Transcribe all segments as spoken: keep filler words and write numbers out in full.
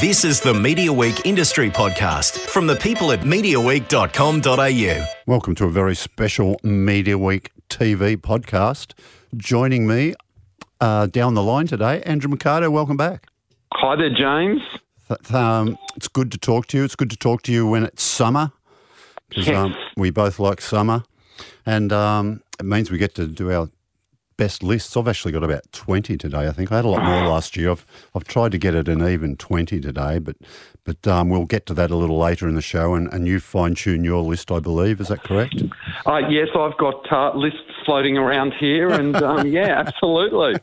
This is the Media Week Industry Podcast from the people at media week dot com dot a u. Welcome to a very special Media Week T V podcast. Joining me uh, down the line today, Andrew Mercado. Welcome back. Hi there, James. Th- um, it's good to talk to you. It's good to talk to you when it's summer. Yes. Um, we both like summer. And um, it means we get to do our best lists. I've actually got about twenty today, I think. I had a lot more last year. I've I've tried to get it an even twenty today, but but um, we'll get to that a little later in the show, and, and you fine-tune your list, I believe. Is that correct? Uh, yes, I've got uh, lists floating around here, and um, yeah, absolutely.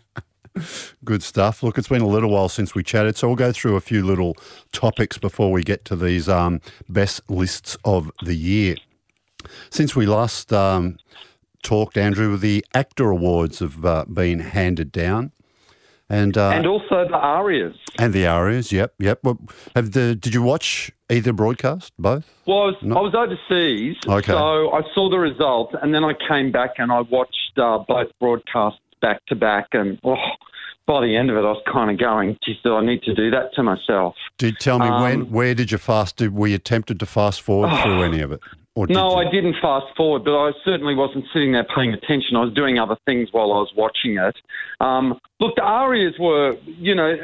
Good stuff. Look, it's been a little while since we chatted, so we'll go through a few little topics before we get to these um, best lists of the year. Since we last um, talked, Andrew, the AACTA Awards have uh, been handed down. And uh, and also the Arias. And the Arias, yep, yep. Well, have the Did you watch either broadcast, both? Well, I was, no? I was overseas, okay. So I saw the results, and then I came back and I watched uh, both broadcasts back to back, and oh, by the end of it, I was kind of going, geez, do I need to do that to myself? Did Tell me, um, when? where did you fast, did, were you tempted to fast forward oh. through any of it? No, you? I didn't fast forward, but I certainly wasn't sitting there paying attention. I was doing other things while I was watching it. Um, look, the Arias were, you know,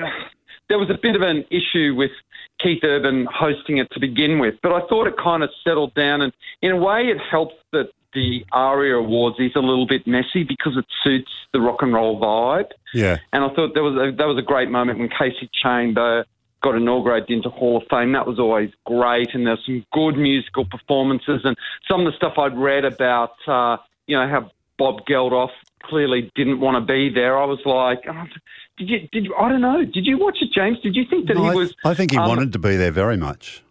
there was a bit of an issue with Keith Urban hosting it to begin with, but I thought it kind of settled down, and in a way it helps that the Aria Awards is a little bit messy because it suits the rock and roll vibe. Yeah. And I thought there was a, that was a great moment when Casey Chambers got inaugurated into Hall of Fame. That was always great, and there's some good musical performances, and some of the stuff I'd read about, uh, you know, how Bob Geldof clearly didn't want to be there. I was like, oh, did you? Did you, I don't know. Did you watch it, James? Did you think that no, he was? I, I think he um, wanted to be there very much.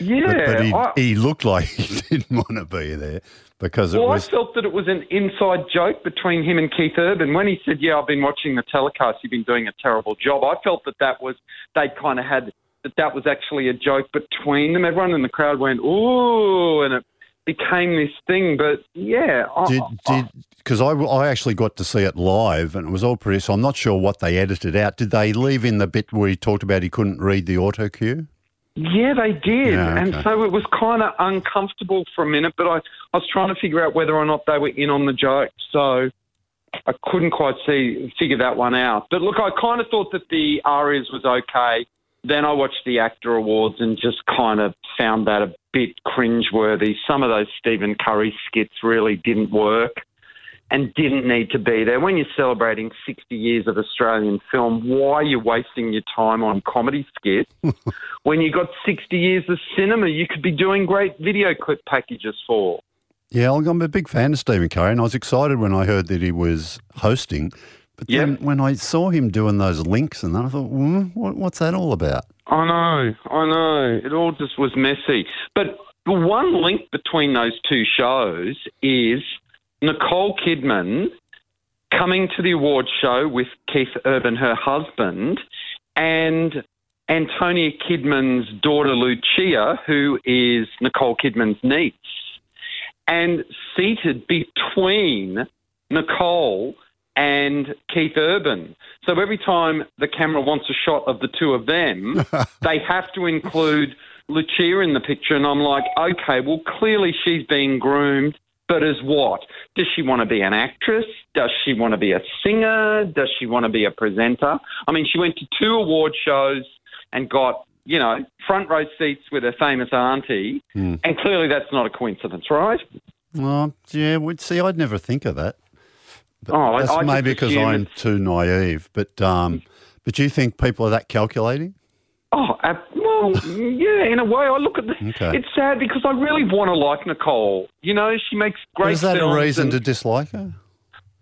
Yeah, but, but he, I, he looked like he didn't want to be there because it well, was. Well, I felt that it was an inside joke between him and Keith Urban. When he said, "Yeah, I've been watching the telecast. You've been doing a terrible job," I felt that that was they kind of had that that was actually a joke between them. Everyone in the crowd went "ooh," and it became this thing. But yeah, did I, did because I, I actually got to see it live, and it was all pretty. So I'm not sure what they edited out. Did they leave in the bit where he talked about he couldn't read the auto cue? Yeah, they did. Yeah, okay. And so it was kind of uncomfortable for a minute, but I, I was trying to figure out whether or not they were in on the joke. So I couldn't quite see figure that one out. But look, I kind of thought that the Arias was okay. Then I watched the AACTA Awards and just kind of found that a bit cringeworthy. Some of those Stephen Curry skits really didn't work and didn't need to be there. When you're celebrating sixty years of Australian film, why are you wasting your time on comedy skits? When you've got sixty years of cinema, you could be doing great video clip packages for. Yeah, I'm a big fan of Stephen Curry, and I was excited when I heard that he was hosting. But then yep. when I saw him doing those links and that, I thought, mm, what, what's that all about? I know, I know. It all just was messy. But the one link between those two shows is Nicole Kidman coming to the awards show with Keith Urban, her husband, and Antonia Kidman's daughter, Lucia, who is Nicole Kidman's niece. And seated between Nicole and Keith Urban. So every time the camera wants a shot of the two of them, they have to include Lucia in the picture. And I'm like, okay, well, clearly she's being groomed. But as what? Does she want to be an actress? Does she want to be a singer? Does she want to be a presenter? I mean, she went to two award shows and got, you know, front row seats with her famous auntie, mm. and clearly that's not a coincidence, right? Well, yeah, we'd see, I'd never think of that. But oh, that's I, I maybe because I'm it's... too naive. But um, but do you think people are that calculating? Oh, well, yeah, in a way. I look at the. Okay. It's sad because I really want to like Nicole. You know, she makes great films. Is that a reason and, to dislike her?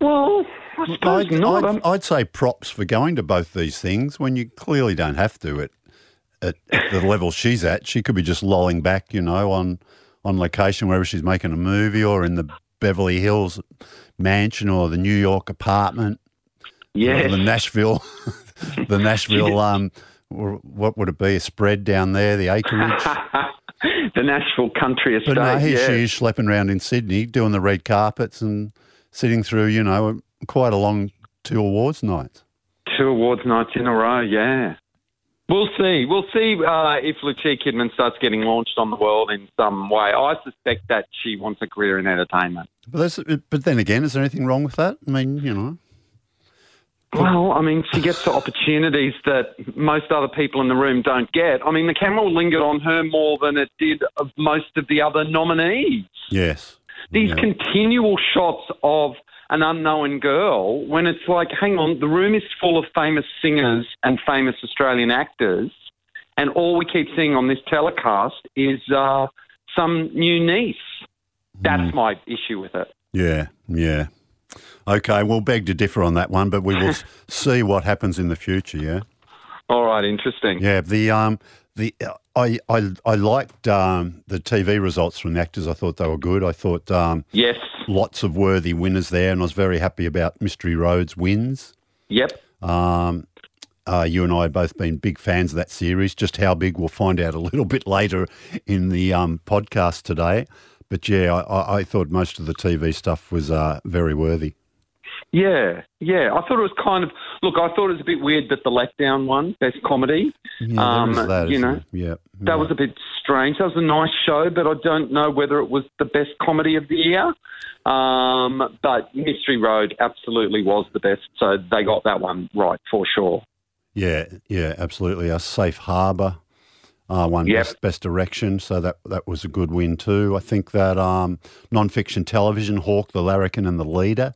Well, I suppose I'd, not. I'd, I'd say props for going to both these things when you clearly don't have to at, at, at the level she's at. She could be just lolling back, you know, on, on location wherever she's making a movie or in the Beverly Hills mansion or the New York apartment. Yes. Or the Nashville, the Nashville... um, what would it be, a spread down there, the acreage? The Nashville country estate, But no, here yeah. she is schlepping around in Sydney doing the red carpets and sitting through, you know, quite a long two awards nights. Two awards nights in a row, yeah. We'll see. We'll see uh, if Lucia Kidman starts getting launched on the world in some way. I suspect that she wants a career in entertainment. But, but then again, is there anything wrong with that? I mean, you know. Well, I mean, she gets the opportunities that most other people in the room don't get. I mean, the camera lingered on her more than it did of most of the other nominees. Yes. These yeah. continual shots of an unknown girl when it's like, hang on, the room is full of famous singers and famous Australian actors, and all we keep seeing on this telecast is uh, some new niece. That's mm. my issue with it. Yeah, yeah. Okay, we'll beg to differ on that one, but we will see what happens in the future, yeah? All right, interesting. Yeah, the um, the I I, I liked um, the T V results from the actors. I thought they were good. I thought um, yes, lots of worthy winners there, and I was very happy about Mystery Road's wins. Yep. Um, uh, you and I have both been big fans of that series. Just how big, we'll find out a little bit later in the um, podcast today. But, yeah, I, I thought most of the T V stuff was uh, very worthy. Yeah, yeah. I thought it was kind of – look, I thought it was a bit weird that The Letdown won, Best Comedy. Yeah, um, that, you know, yeah, that yeah. was a bit strange. That was a nice show, but I don't know whether it was the best comedy of the year. Um, but Mystery Road absolutely was the best, so they got that one right for sure. Yeah, yeah, absolutely. A Safe Harbour. Uh, won yep. best, best direction, so that that was a good win too. I think that um, non-fiction television, Hawk, the Larrikin and the Leader.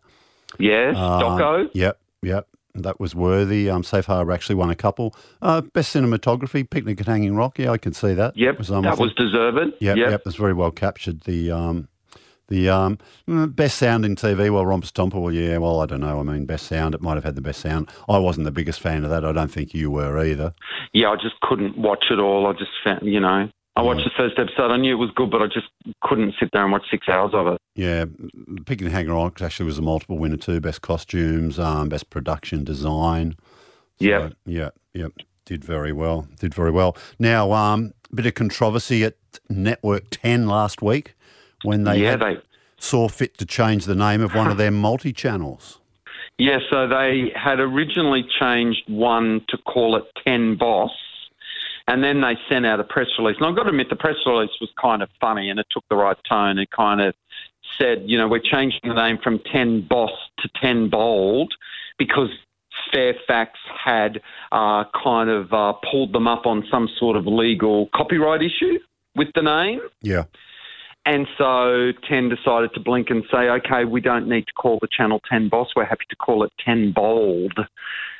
Yes, uh, doco. Yep, yep, that was worthy. Um, Safe Harbour actually won a couple. Uh, best cinematography, Picnic at Hanging Rock. Yeah, I could see that. Yep, was, um, that was deserved. Yep, yep, yep, it's very well captured. The um, the um, best sound in T V, well, Romper Stomper, well, yeah, well, I don't know. I mean, best sound, it might have had the best sound. I wasn't the biggest fan of that. I don't think you were either. Yeah, I just couldn't watch it all. I just found, you know, I watched the first episode. I knew it was good, but I just couldn't sit there and watch six hours of it. Yeah, Picking the Hanger on actually was a multiple winner too. Best costumes, um, best production design. So, yeah. Yeah, yeah, did very well, did very well. Now, um, a bit of controversy at Network ten last week. When they, yeah, had, they saw fit to change the name of one of their multi-channels. Yeah, so they had originally changed one to call it ten Boss, and then they sent out a press release. And I've got to admit, the press release was kind of funny and it took the right tone. It kind of said, you know, we're changing the name from ten Boss to ten Bold because Fairfax had uh, kind of uh, pulled them up on some sort of legal copyright issue with the name. Yeah. And so ten decided to blink and say, okay, we don't need to call the channel ten Boss. We're happy to call it ten Bold.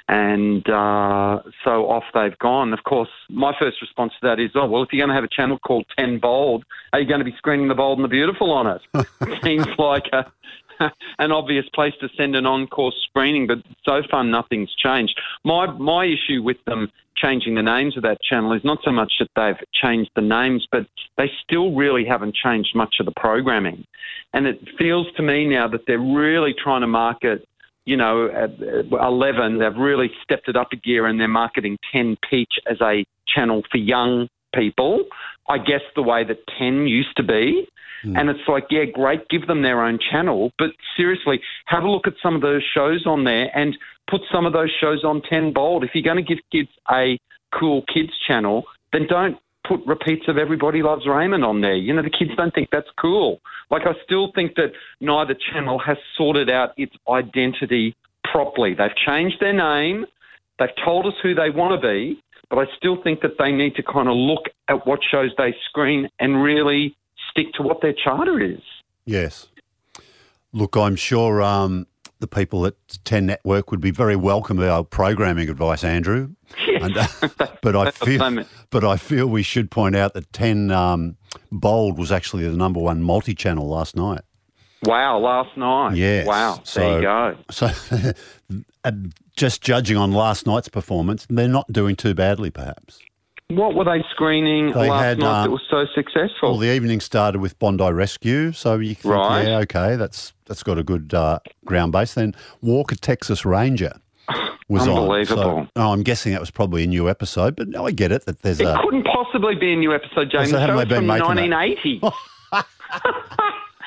And uh, so off they've gone. Of course, my first response to that is, oh, well, if you're going to have a channel called ten Bold, are you going to be screening the bold and the beautiful on it? Seems like a, an obvious place to send an encore screening, but so far nothing's changed. My, my issue with them changing the names of that channel is not so much that they've changed the names, but they still really haven't changed much of the programming. And it feels to me now that they're really trying to market, you know, eleven, they've really stepped it up a gear and they're marketing ten Peach as a channel for young people, I guess the way that ten used to be. Mm. And it's like, yeah, great, give them their own channel, but seriously, have a look at some of those shows on there and put some of those shows on ten Bold. If you're going to give kids a cool kids channel, then don't put repeats of Everybody Loves Raymond on there. You know, the kids don't think that's cool. Like, I still think that neither channel has sorted out its identity properly. They've changed their name. They've told us who they want to be, but I still think that they need to kind of look at what shows they screen and really stick to what their charter is. Yes. Look, I'm sure... Um the people at ten Network would be very welcome to our programming advice, Andrew. Yes. And, uh, but I feel, but I feel we should point out that ten um, Bold was actually the number one multi-channel last night. Wow, last night. Yes. Wow. So, there you go. So, just judging on last night's performance, they're not doing too badly, perhaps. What were they screening they last had, night um, that was so successful? Well, the evening started with Bondi Rescue, so you think, right. yeah, okay, that's that's got a good uh, ground base. Then Walker, Texas Ranger was Unbelievable. on. Unbelievable. So, oh, I'm guessing that was probably a new episode, but no, I get it. that there's It a, couldn't possibly be a new episode, James. So haven't they been making nineteen eighty. That?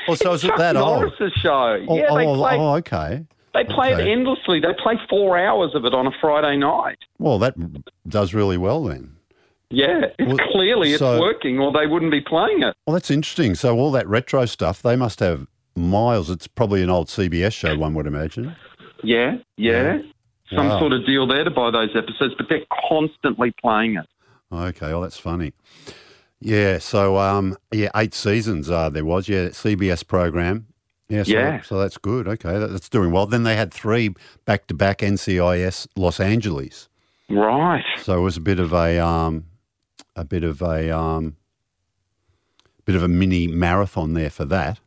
Oh, so it's is it that old? Chuck Norris's show. Oh, yeah, oh, they played, oh, okay. They play okay. it endlessly. They play four hours of it on a Friday night. Well, that does really well then. Yeah, it's well, clearly so, it's working, or they wouldn't be playing it. Well, that's interesting. So all that retro stuff, they must have miles. It's probably an old C B S show, one would imagine. Yeah, yeah. yeah. Some wow. sort of deal there to buy those episodes, but they're constantly playing it. Okay, well, that's funny. Yeah, so, um, yeah, eight seasons uh, there was, yeah, C B S program. Yeah, so, yeah. so that's good. Okay, that, that's doing well. Then they had three back-to-back N C I S Los Angeles. Right. So it was a bit of a... Um, A bit of a um, bit of a mini marathon there for that.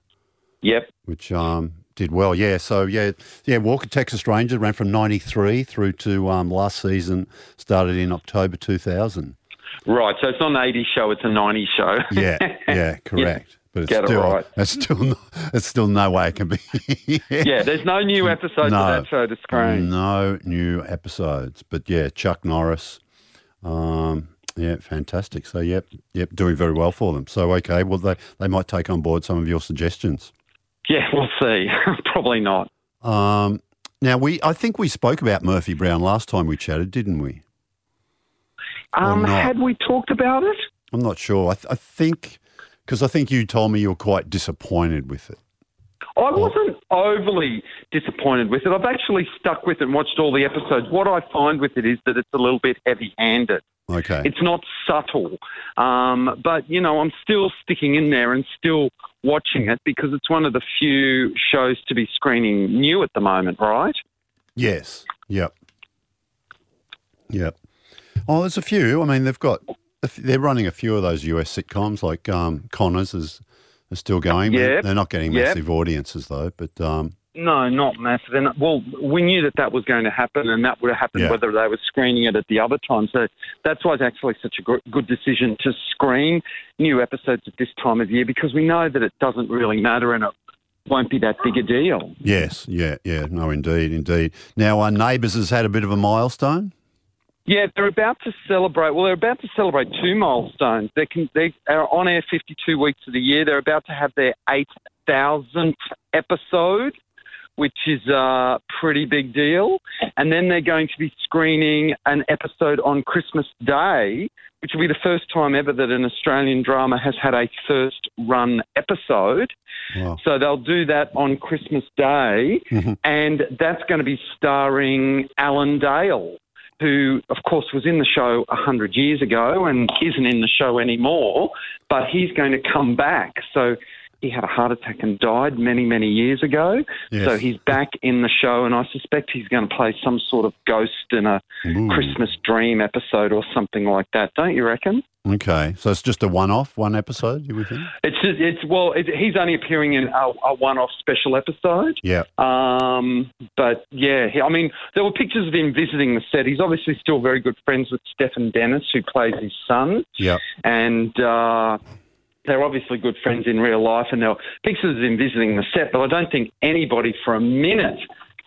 Yep. Which um, did well, yeah. So yeah, yeah. Walker, Texas Ranger ran from ninety-three through to um, last season started in October two thousand. Right. So it's not an eighties show; it's a nineties show. yeah. Yeah. Correct. Yeah. But it's Get still, it right. It's still, it's still no way it can be. yeah. yeah. There's no new episodes no, of that show to screen. No new episodes, but yeah, Chuck Norris. Um, Yeah, fantastic. So, yep, yep, doing very well for them. So, okay, well, they, they might take on board some of your suggestions. Yeah, we'll see. Probably not. Um, now, we I think we spoke about Murphy Brown last time we chatted, didn't we? Um, had we talked about it? I'm not sure. I, th- I think – because I think you told me you were quite disappointed with it. I wasn't overly disappointed with it. I've actually stuck with it and watched all the episodes. What I find with it is that it's a little bit heavy-handed. Okay. It's not subtle. Um, but, you know, I'm still sticking in there and still watching it because it's one of the few shows to be screening new at the moment, right? Yes. Yep. Yep. Oh, there's a few. I mean, they've got – they're running a few of those U S sitcoms like um, Connors is – They're still going. Yep. They're not getting massive yep. audiences, though. But um, no, not massive. And, well, we knew that that was going to happen and that would have happened yeah. whether they were screening it at the other time. So that's why it's actually such a good decision to screen new episodes at this time of year because we know that it doesn't really matter and it won't be that big a deal. Yes, yeah, yeah. No, indeed, indeed. Now, our Neighbours has had a bit of a milestone. Yeah, they're about to celebrate. Well, they're about to celebrate two milestones. They can. They are on air fifty-two weeks of the year. They're about to have their eight thousandth episode, which is a pretty big deal. And then they're going to be screening an episode on Christmas Day, which will be the first time ever that an Australian drama has had a first-run episode. Wow. So they'll do that on Christmas Day, mm-hmm. and that's going to be starring Alan Dale, who, of course, was in the show one hundred years ago and isn't in the show anymore, but he's going to come back. So he had a heart attack and died many, many years ago. Yes. So he's back in the show, and I suspect he's going to play some sort of ghost in a Ooh. Christmas Dream episode or something like that, don't you reckon? Okay. So it's just a one-off, one episode, you would think? It's, it's well, it, he's only appearing in a, a one-off special episode. Yeah. Um, but, yeah, he, I mean, there were pictures of him visiting the set. He's obviously still very good friends with Stephen Dennis, who plays his son. Yeah. And... Uh, They're obviously good friends in real life, and there were pictures of him visiting the set, but I don't think anybody for a minute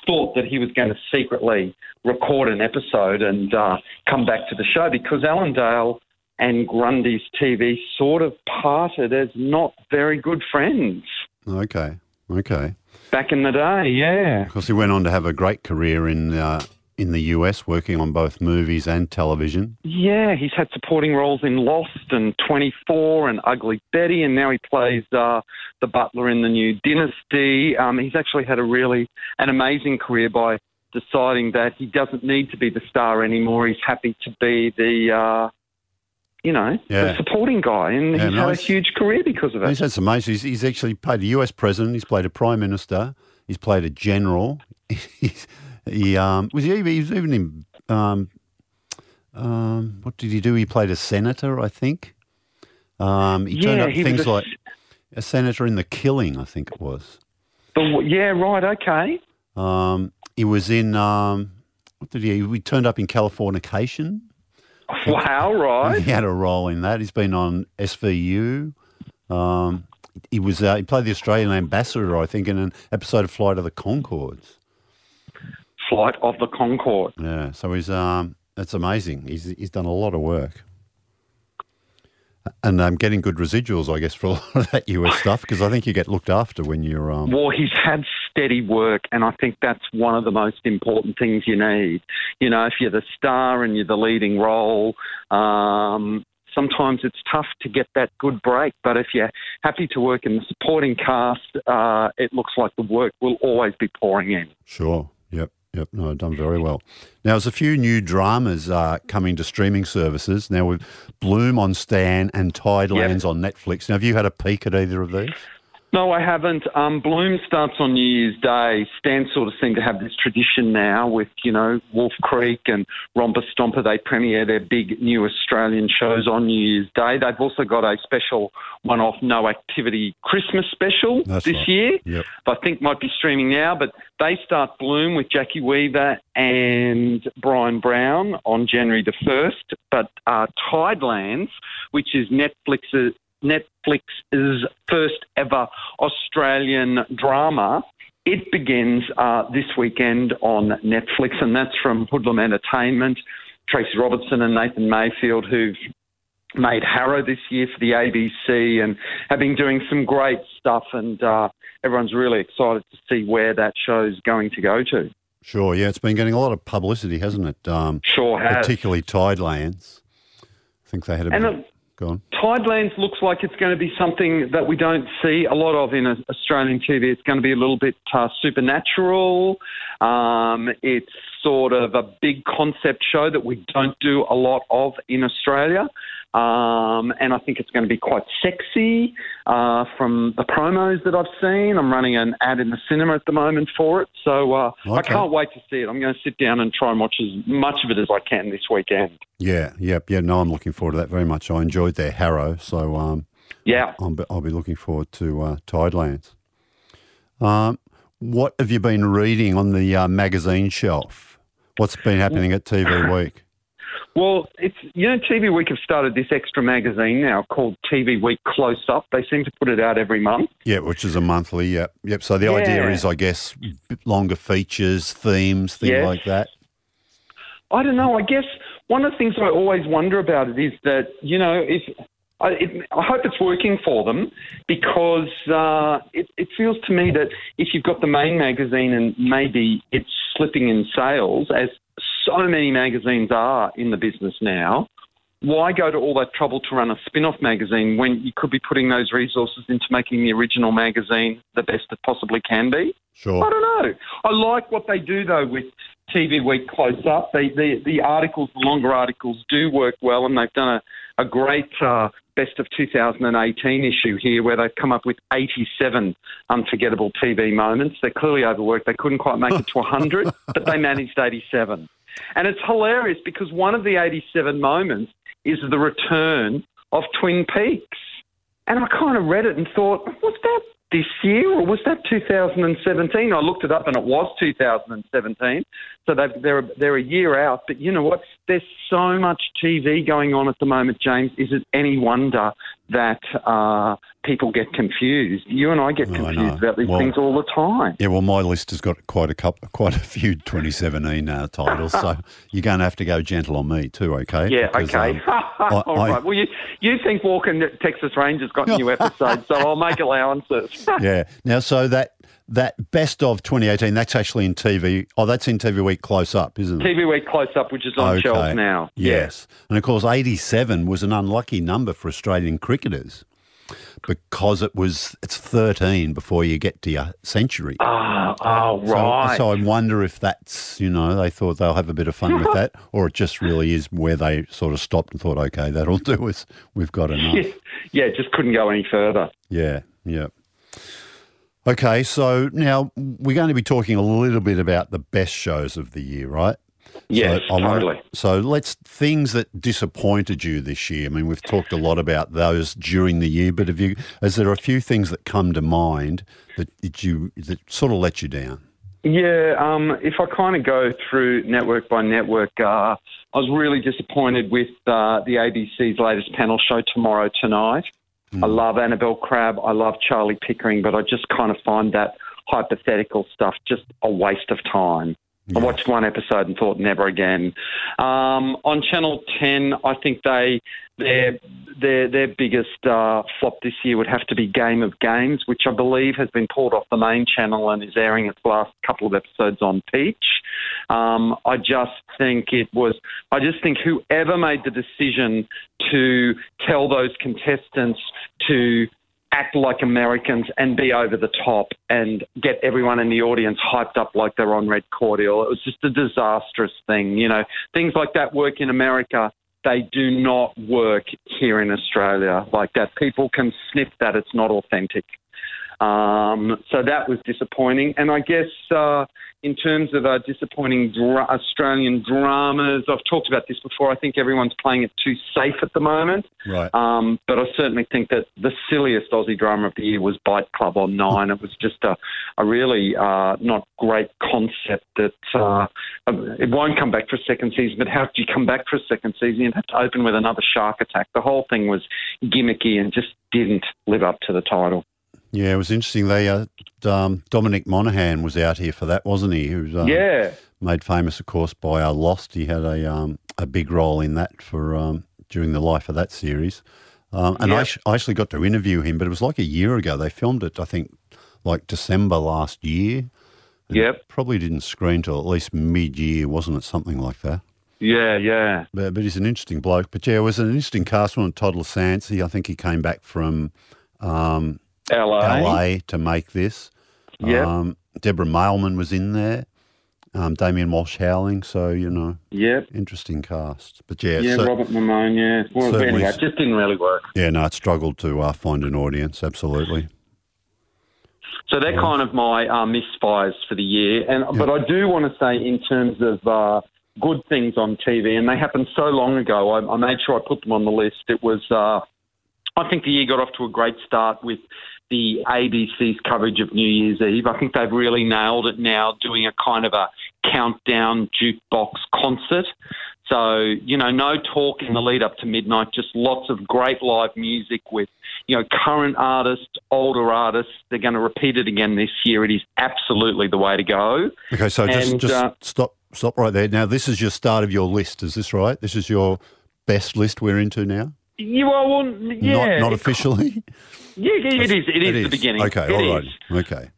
thought that he was going to secretly record an episode and uh, come back to the show because Alan Dale and Grundy's T V sort of parted as not very good friends. Okay, okay. Back in the day, yeah. Because he went on to have a great career in... Uh in the U S, working on both movies and television. Yeah, he's had supporting roles in Lost and twenty-four and Ugly Betty, and now he plays uh, the butler in The New Dynasty. Um, he's actually had a really an amazing career by deciding that he doesn't need to be the star anymore. He's happy to be the, uh, you know, yeah. the supporting guy, and yeah, he's nice. had a huge career because of it. He's had some amazing. He's, he's actually played a U S president. He's played a prime minister. He's played a general. he's... He um, was he, he was even in um, um, what did he do? He played a senator, I think. Um, he turned yeah, up he things a, like a senator in The Killing, I think it was. The, yeah, right. Okay. Um, he was in um, what did he? He turned up in Californication. Wow! Right. He had a role in that. He's been on S V U. Um, he was uh, he played the Australian ambassador, I think, in an episode of Flight of the Conchords. Flight of the Concorde. Yeah, so he's um, that's amazing. He's he's done a lot of work, and I'm um, getting good residuals, I guess, for a lot of that U S stuff because I think you get looked after when you're. Um... Well, he's had steady work, and I think that's one of the most important things you need. You know, if you're the star and you're the leading role, um, sometimes it's tough to get that good break, but if you're happy to work in the supporting cast, uh, it looks like the work will always be pouring in. Sure. Yep. Yep, no, done very well. Now, there's a few new dramas uh, coming to streaming services. Now, with Bloom on Stan and Tidelands yep. on Netflix. Now, have you had a peek at either of these? No, I haven't. Um, Bloom starts on New Year's Day. Stan sort of seem to have this tradition now with, you know, Wolf Creek and Romper Stomper. They premiere their big new Australian shows on New Year's Day. They've also got a special one-off no activity Christmas special That's this right. year. Yep. I think might be streaming now, but they start Bloom with Jackie Weaver and Brian Brown on January the first. But uh, Tidelands, which is Netflix's Netflix's first ever Australian drama. It begins uh, this weekend on Netflix, and that's from Hoodlum Entertainment, Tracy Robertson and Nathan Mayfield, who've made Harrow this year for the A B C and have been doing some great stuff, and uh, everyone's really excited to see where that show's going to go to. Sure, yeah, it's been getting a lot of publicity, hasn't it? Um, sure has. Particularly Tidelands. I think they had a and bit of... Go on. Tidelands looks like it's going to be something that we don't see a lot of in Australian T V. It's going to be a little bit uh, supernatural. Um, it's sort of a big concept show that we don't do a lot of in Australia. Um, and I think it's going to be quite sexy uh, from the promos that I've seen. I'm running an ad in the cinema at the moment for it. So uh, okay. I can't wait to see it. I'm going to sit down and try and watch as much of it as I can this weekend. Yeah, yeah, yeah. No, I'm looking forward to that very much. I enjoyed their Harrow. So um, yeah, I'm, I'll be looking forward to uh, Tidelands. Um, what have you been reading on the uh, magazine shelf? What's been happening at T V Week? Well, it's you know, T V Week have started this extra magazine now called T V Week Close Up. They seem to put it out every month. Yeah, which is a monthly, yeah. Yep. So the yeah. idea is, I guess, longer features, themes, things yes. like that. I don't know. I guess one of the things I always wonder about it is that, you know, if I, it, I hope it's working for them, because uh, it, it feels to me that if you've got the main magazine and maybe it's slipping in sales, as so many magazines are in the business now, why go to all that trouble to run a spin-off magazine when you could be putting those resources into making the original magazine the best it possibly can be? Sure. I don't know. I like what they do, though, with T V Week Close Up. They, they, the articles, the longer articles do work well, and they've done a, a great uh, best of two thousand eighteen issue here where they've come up with eighty-seven unforgettable T V moments. They're clearly overworked. They couldn't quite make it to one hundred, but they managed eighty-seven. And it's hilarious because one of the eighty-seven moments is the return of Twin Peaks. And I kind of read it and thought, was that this year or was that two thousand seventeen? I looked it up and it was two thousand seventeen. So they're, they're a year out. But you know what? There's so much T V going on at the moment, James. Is it any wonder that uh, people get confused? You and I get confused oh, I about these well, things all the time. Yeah, well, my list has got quite a couple, quite a few twenty seventeen uh, titles, so you're going to have to go gentle on me too, okay? Yeah, because, okay. Um, I, all I, right. Well, you, you think Walker and Texas Ranger's got new episodes, so I'll make allowances. Yeah. Now, so that that best of twenty eighteen, that's actually in T V. Oh, that's in T V Week Close Up, isn't it? T V Week Close Up, which is on okay. shelves now. Yes. Yeah. And, of course, eighty-seven was an unlucky number for Australian cricketers because it was it's thirteen before you get to your century. Oh, oh right. So, so I wonder if that's, you know, they thought they'll have a bit of fun with that, or it just really is where they sort of stopped and thought, okay, that'll do us. We've got enough. Yeah, just couldn't go any further. Yeah, yeah. Okay, so now we're going to be talking a little bit about the best shows of the year, right? Yes, so totally. Wanna, so let's things that disappointed you this year. I mean, we've talked a lot about those during the year, but have you? Is there a few things that come to mind that, that you that sort of let you down? Yeah, um, if I kind of go through network by network, uh, I was really disappointed with uh, the A B C's latest panel show, Tomorrow Tonight. Mm. I love Annabelle Crabb, I love Charlie Pickering, but I just kind of find that hypothetical stuff just a waste of time. Yes. I watched one episode and thought never again. Um, on Channel ten, I think they their their their biggest uh, flop this year would have to be Game of Games, which I believe has been pulled off the main channel and is airing its last couple of episodes on Peach. Um, I just think it was... I just think whoever made the decision to tell those contestants to act like Americans and be over the top and get everyone in the audience hyped up like they're on red cordial, it was just a disastrous thing. You know, things like that work in America. They do not work here in Australia like that. People can sniff that it's not authentic. Um, so that was disappointing. And I guess uh, in terms of uh, disappointing dra- Australian dramas, I've talked about this before. I think everyone's playing it too safe at the moment. Right. Um, but I certainly think that the silliest Aussie drama of the year was Bite Club on Nine. It was just a, a really uh, not great concept that uh, it won't come back for a second season. But how do you come back for a second season? You'd have to open with another shark attack. The whole thing was gimmicky and just didn't live up to the title. Yeah, it was interesting. They uh, um, Dominic Monaghan was out here for that, wasn't he? Who was um, yeah. made famous, of course, by uh, Lost. He had a um, a big role in that for um, during the life of that series. Um, and yeah. I, sh- I actually got to interview him, but it was like a year ago. They filmed it, I think, like December last year. Yep. Probably didn't screen till at least mid-year, wasn't it? Something like that. Yeah, yeah. But, but he's an interesting bloke. But, yeah, it was an interesting cast on Todd Lisansi. I think he came back from... Um, L A to make this. Yeah. Um, Deborah Mailman was in there. Um, Damien Walsh Howling. So, you know, yep. interesting cast. But yeah, yeah, so, Robert Mamone, yeah. Well, anyway, it just didn't really work. Yeah, no, it struggled to uh, find an audience, absolutely. So they're yeah. kind of my uh, misfires for the year. And yeah. But I do want to say in terms of uh, good things on T V, and they happened so long ago, I, I made sure I put them on the list. It was, uh, I think the year got off to a great start with the A B C's coverage of New Year's Eve. I think they've really nailed it now, doing a kind of a countdown jukebox concert. So, you know, no talk in the lead up to midnight, just lots of great live music with, you know, current artists, older artists. They're going to repeat it again this year. It is absolutely the way to go. Okay, so and, just, just uh, stop stop right there. Now, this is your start of your list, is this right? This is your best list we're into now? You are one, yeah. Not, not officially? Yeah, it is. It, it is, is the beginning. Okay, it all is. Right. Okay.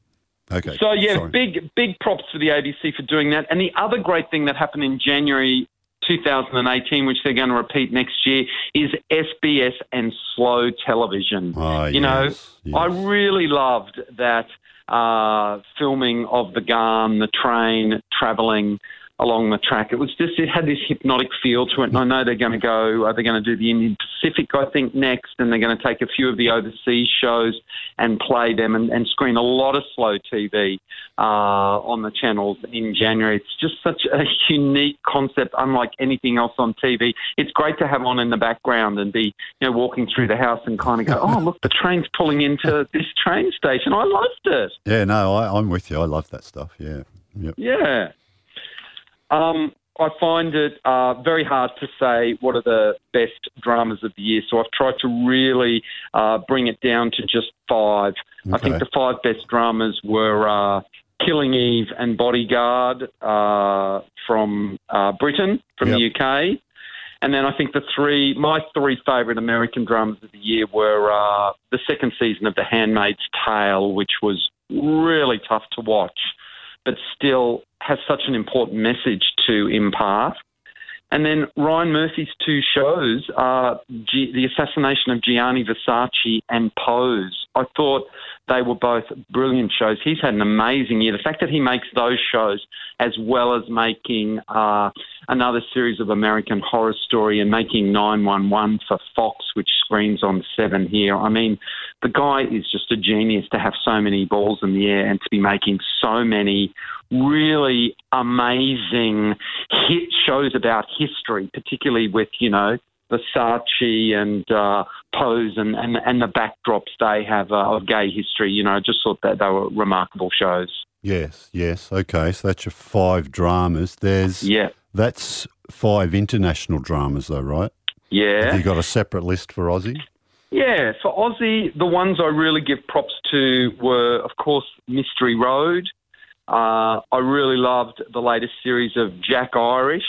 Okay. So, yeah, Sorry. big big props for the A B C for doing that. And the other great thing that happened in January twenty eighteen, which they're going to repeat next year, is S B S and slow television. Oh, you yes, know, yes. I really loved that uh, filming of the Garm, the train, travelling along the track. It was just, it had this hypnotic feel to it. And I know they're going to go, uh, they're going to do the Indian Pacific, I think, next, and they're going to take a few of the overseas shows and play them and, and screen a lot of slow T V uh, on the channels in January. It's just such a unique concept, unlike anything else on T V. It's great to have on in the background and be, you know, walking through the house and kind of go, oh, look, the train's pulling into this train station. I loved it. Yeah, no, I, I'm with you. I love that stuff. Yeah. Yep. Yeah. Um, I find it uh, very hard to say what are the best dramas of the year, so I've tried to really uh, bring it down to just five. Okay. I think the five best dramas were uh, Killing Eve and Bodyguard uh, from uh, Britain, from yep. the U K. And then I think the three, my three favourite American dramas of the year were uh, the second season of The Handmaid's Tale, which was really tough to watch, but still has such an important message to impart. And then Ryan Murphy's two shows, uh, G- The Assassination of Gianni Versace and Pose. I thought they were both brilliant shows. He's had an amazing year. The fact that he makes those shows as well as making uh, another series of American Horror Story and making nine one one for Fox, which screens on seven here. I mean, the guy is just a genius to have so many balls in the air and to be making so many really amazing hit shows about history, particularly with, you know, Versace and uh, Pose and, and, and the backdrops they have uh, of gay history. You know, I just thought that they were remarkable shows. Yes, yes. Okay, so that's your five dramas. There's yeah. That's five international dramas though, right? Yeah. Have you got a separate list for Aussie? Yeah, for Aussie, the ones I really give props to were, of course, Mystery Road. Uh, I really loved the latest series of Jack Irish.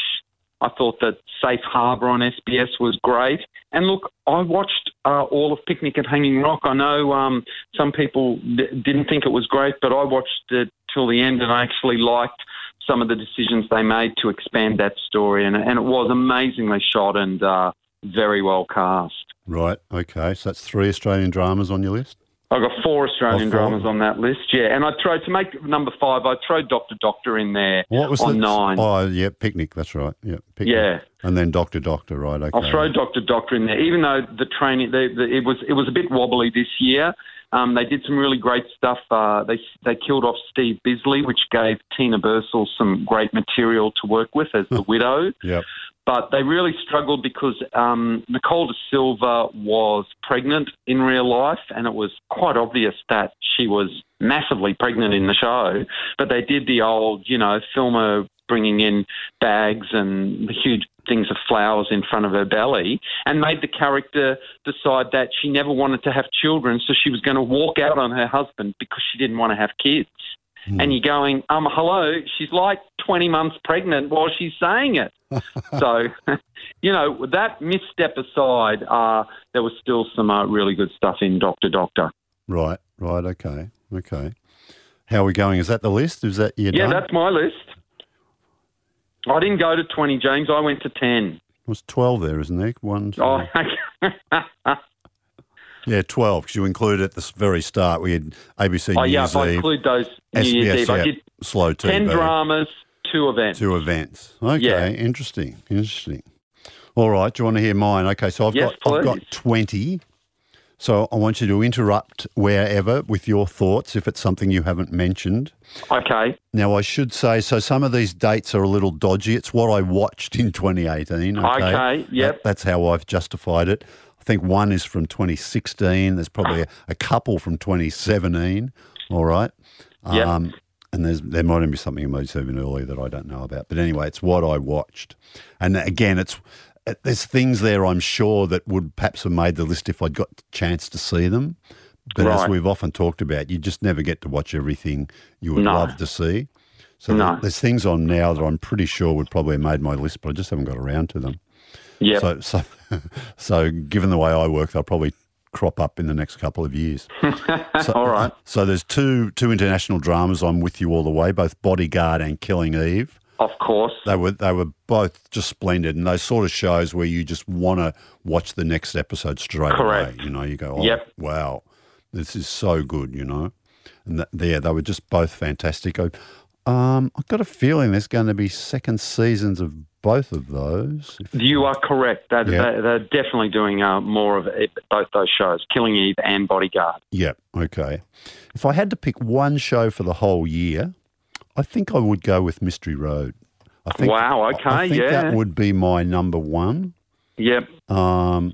I thought that Safe Harbour on S B S was great. And look, I watched uh, all of Picnic at Hanging Rock. I know um, some people d- didn't think it was great, but I watched it till the end and I actually liked some of the decisions they made to expand that story. And, and it was amazingly shot and uh, very well cast. Right, okay. So that's three Australian dramas on your list? I've got four Australian oh, four. dramas on that list, yeah. And I tried to make number five, I tried Doctor Doctor in there what was on the, Nine. Oh, yeah, Picnic, that's right. Yeah, Picnic. Yeah. And then Doctor Doctor, right, okay. I'll throw Doctor Doctor in there, even though the training, they, the, it was it was a bit wobbly this year. Um, they did some really great stuff. Uh, they they killed off Steve Bisley, which gave Tina Bursell some great material to work with as the widow. Yep. But they really struggled because um, Nicole De Silva was pregnant in real life, and it was quite obvious that she was massively pregnant in the show. But they did the old, you know, filmer bringing in bags and the huge things of flowers in front of her belly, and made the character decide that she never wanted to have children, so she was going to walk out on her husband because she didn't want to have kids. Mm. And you're going, um, hello, she's like twenty months pregnant while she's saying it. So, you know, that misstep aside, uh, there was still some uh, really good stuff in Doctor Doctor. Right, right, okay, okay. How are we going? Is that the list? Is that your Yeah, done? That's my list. I didn't go to twenty, James. I went to ten. There's twelve there, isn't there? One, two. Oh, okay. Yeah, twelve, because you included at the very start. We had A B C, oh, New yeah, Year's I Eve. Oh, yeah, I include those New S B S Year's Eve. I did slow T V. ten dramas, two events. Two events. Okay, yeah. Interesting, interesting. All right, do you want to hear mine? Okay, so I've yes, got please. I've got twenty. So I want you to interrupt wherever with your thoughts if it's something you haven't mentioned. Okay. Now, I should say, so some of these dates are a little dodgy. It's what I watched in twenty eighteen. Okay, okay yep. That, that's how I've justified it. I think one is from twenty sixteen. There's probably a, a couple from twenty seventeen, all right? Yep. Um, and there's, there might even be something emerged even earlier that I don't know about. But anyway, it's what I watched. And, again, it's... There's things there, I'm sure, that would perhaps have made the list if I'd got the chance to see them. But right. as we've often talked about, you just never get to watch everything you would no. love to see. So no. there's things on now that I'm pretty sure would probably have made my list, but I just haven't got around to them. Yeah. So, so, so given the way I work, they'll probably crop up in the next couple of years. So, all right. So there's two two international dramas I'm with you all the way, both Bodyguard and Killing Eve. Of course. They were they were both just splendid, and those sort of shows where you just want to watch the next episode straight Correct. away. You know, you go, oh, yep. wow, this is so good, you know. And that, yeah, they were just both fantastic. I, um, I've got a feeling there's going to be second seasons of both of those. You are correct. They're, yep. they're, they're definitely doing uh, more of it, both those shows, Killing Eve and Bodyguard. Yeah, okay. If I had to pick one show for the whole year, I think I would go with Mystery Road. I think, wow, okay, I think yeah. that would be my number one. Yep. Um,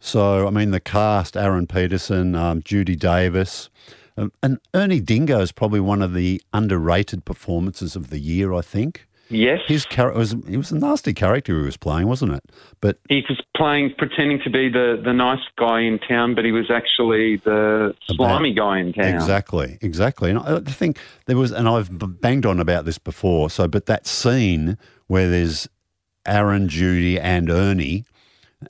so, I mean, the cast, Aaron Peterson, um, Judy Davis, um, and Ernie Dingo is probably one of the underrated performances of the year, I think. Yes. His character was, it was a nasty character he was playing, wasn't it? But he was playing, pretending to be the, the nice guy in town, but he was actually the slimy about, guy in town. Exactly, exactly. And I think there was, and I've banged on about this before, so, but that scene where there's Aaron, Judy and Ernie,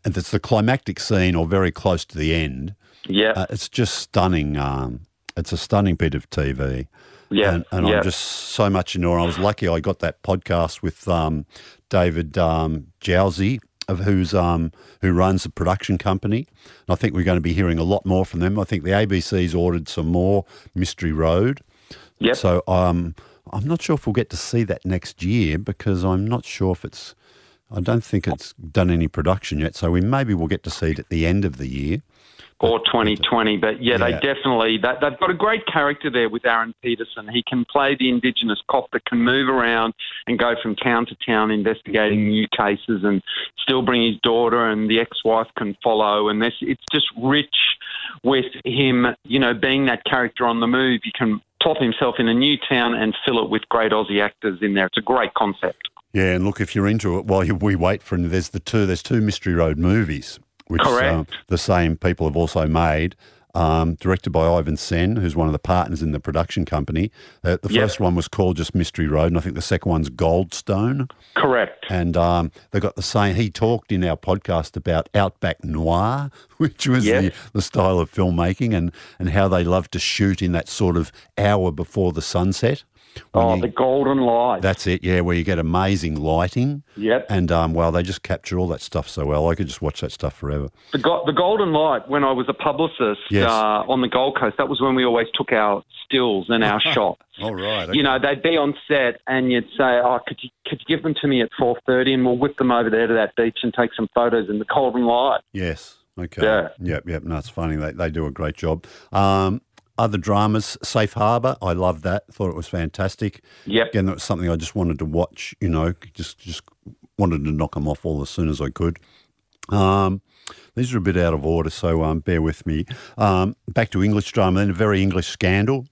and it's the climactic scene or very close to the end. Yeah. Uh, it's just stunning. Um, it's a stunning bit of T V. Yeah, and, and yeah. I'm just so much in awe. I was lucky I got that podcast with um, David um, Jowsey, of who's um, who runs the production company. And I think we're going to be hearing a lot more from them. I think the A B C's ordered some more Mystery Road. Yep. So um, I'm not sure if we'll get to see that next year because I'm not sure if it's – I don't think it's done any production yet. So we maybe we'll get to see it at the end of the year. Or twenty twenty, but yeah, yeah. they definitely, they, they've got a great character there with Aaron Peterson. He can play the Indigenous cop that can move around and go from town to town investigating new cases and still bring his daughter, and the ex-wife can follow. And this, it's just rich with him, you know, being that character on the move. He can plop himself in a new town and fill it with great Aussie actors in there. It's a great concept. Yeah, and look, if you're into it, while well, we wait for him, there's the two, there's two Mystery Road movies. Which, Correct. Um, the same people have also made, um, directed by Ivan Sen, who's one of the partners in the production company. Uh, the yep. first one was called just Mystery Road, and I think the second one's Goldstone. Correct. And um, they got the same. He talked in our podcast about Outback Noir, which was yep. the, the style of filmmaking and, and how they loved to shoot in that sort of hour before the sunset. When oh, you, the golden light. That's it, yeah, where you get amazing lighting. Yep. And, um, well, they just capture all that stuff so well. I could just watch that stuff forever. The, go- the golden light, when I was a publicist yes. uh, on the Gold Coast, that was when we always took our stills and our shots. All right. Okay. You know, they'd be on set and you'd say, oh, could you, could you give them to me at four thirty and we'll whip them over there to that beach and take some photos in the golden light. Yes, okay. Yeah. Yep, yep, no, it's funny. They, they do a great job. Um Other dramas, Safe Harbour, I loved that. Thought it was fantastic. Yep. Again, that was something I just wanted to watch, you know, just just wanted to knock them off all as soon as I could. Um, these are a bit out of order, so um, bear with me. Um, back to English drama, then A Very English Scandal.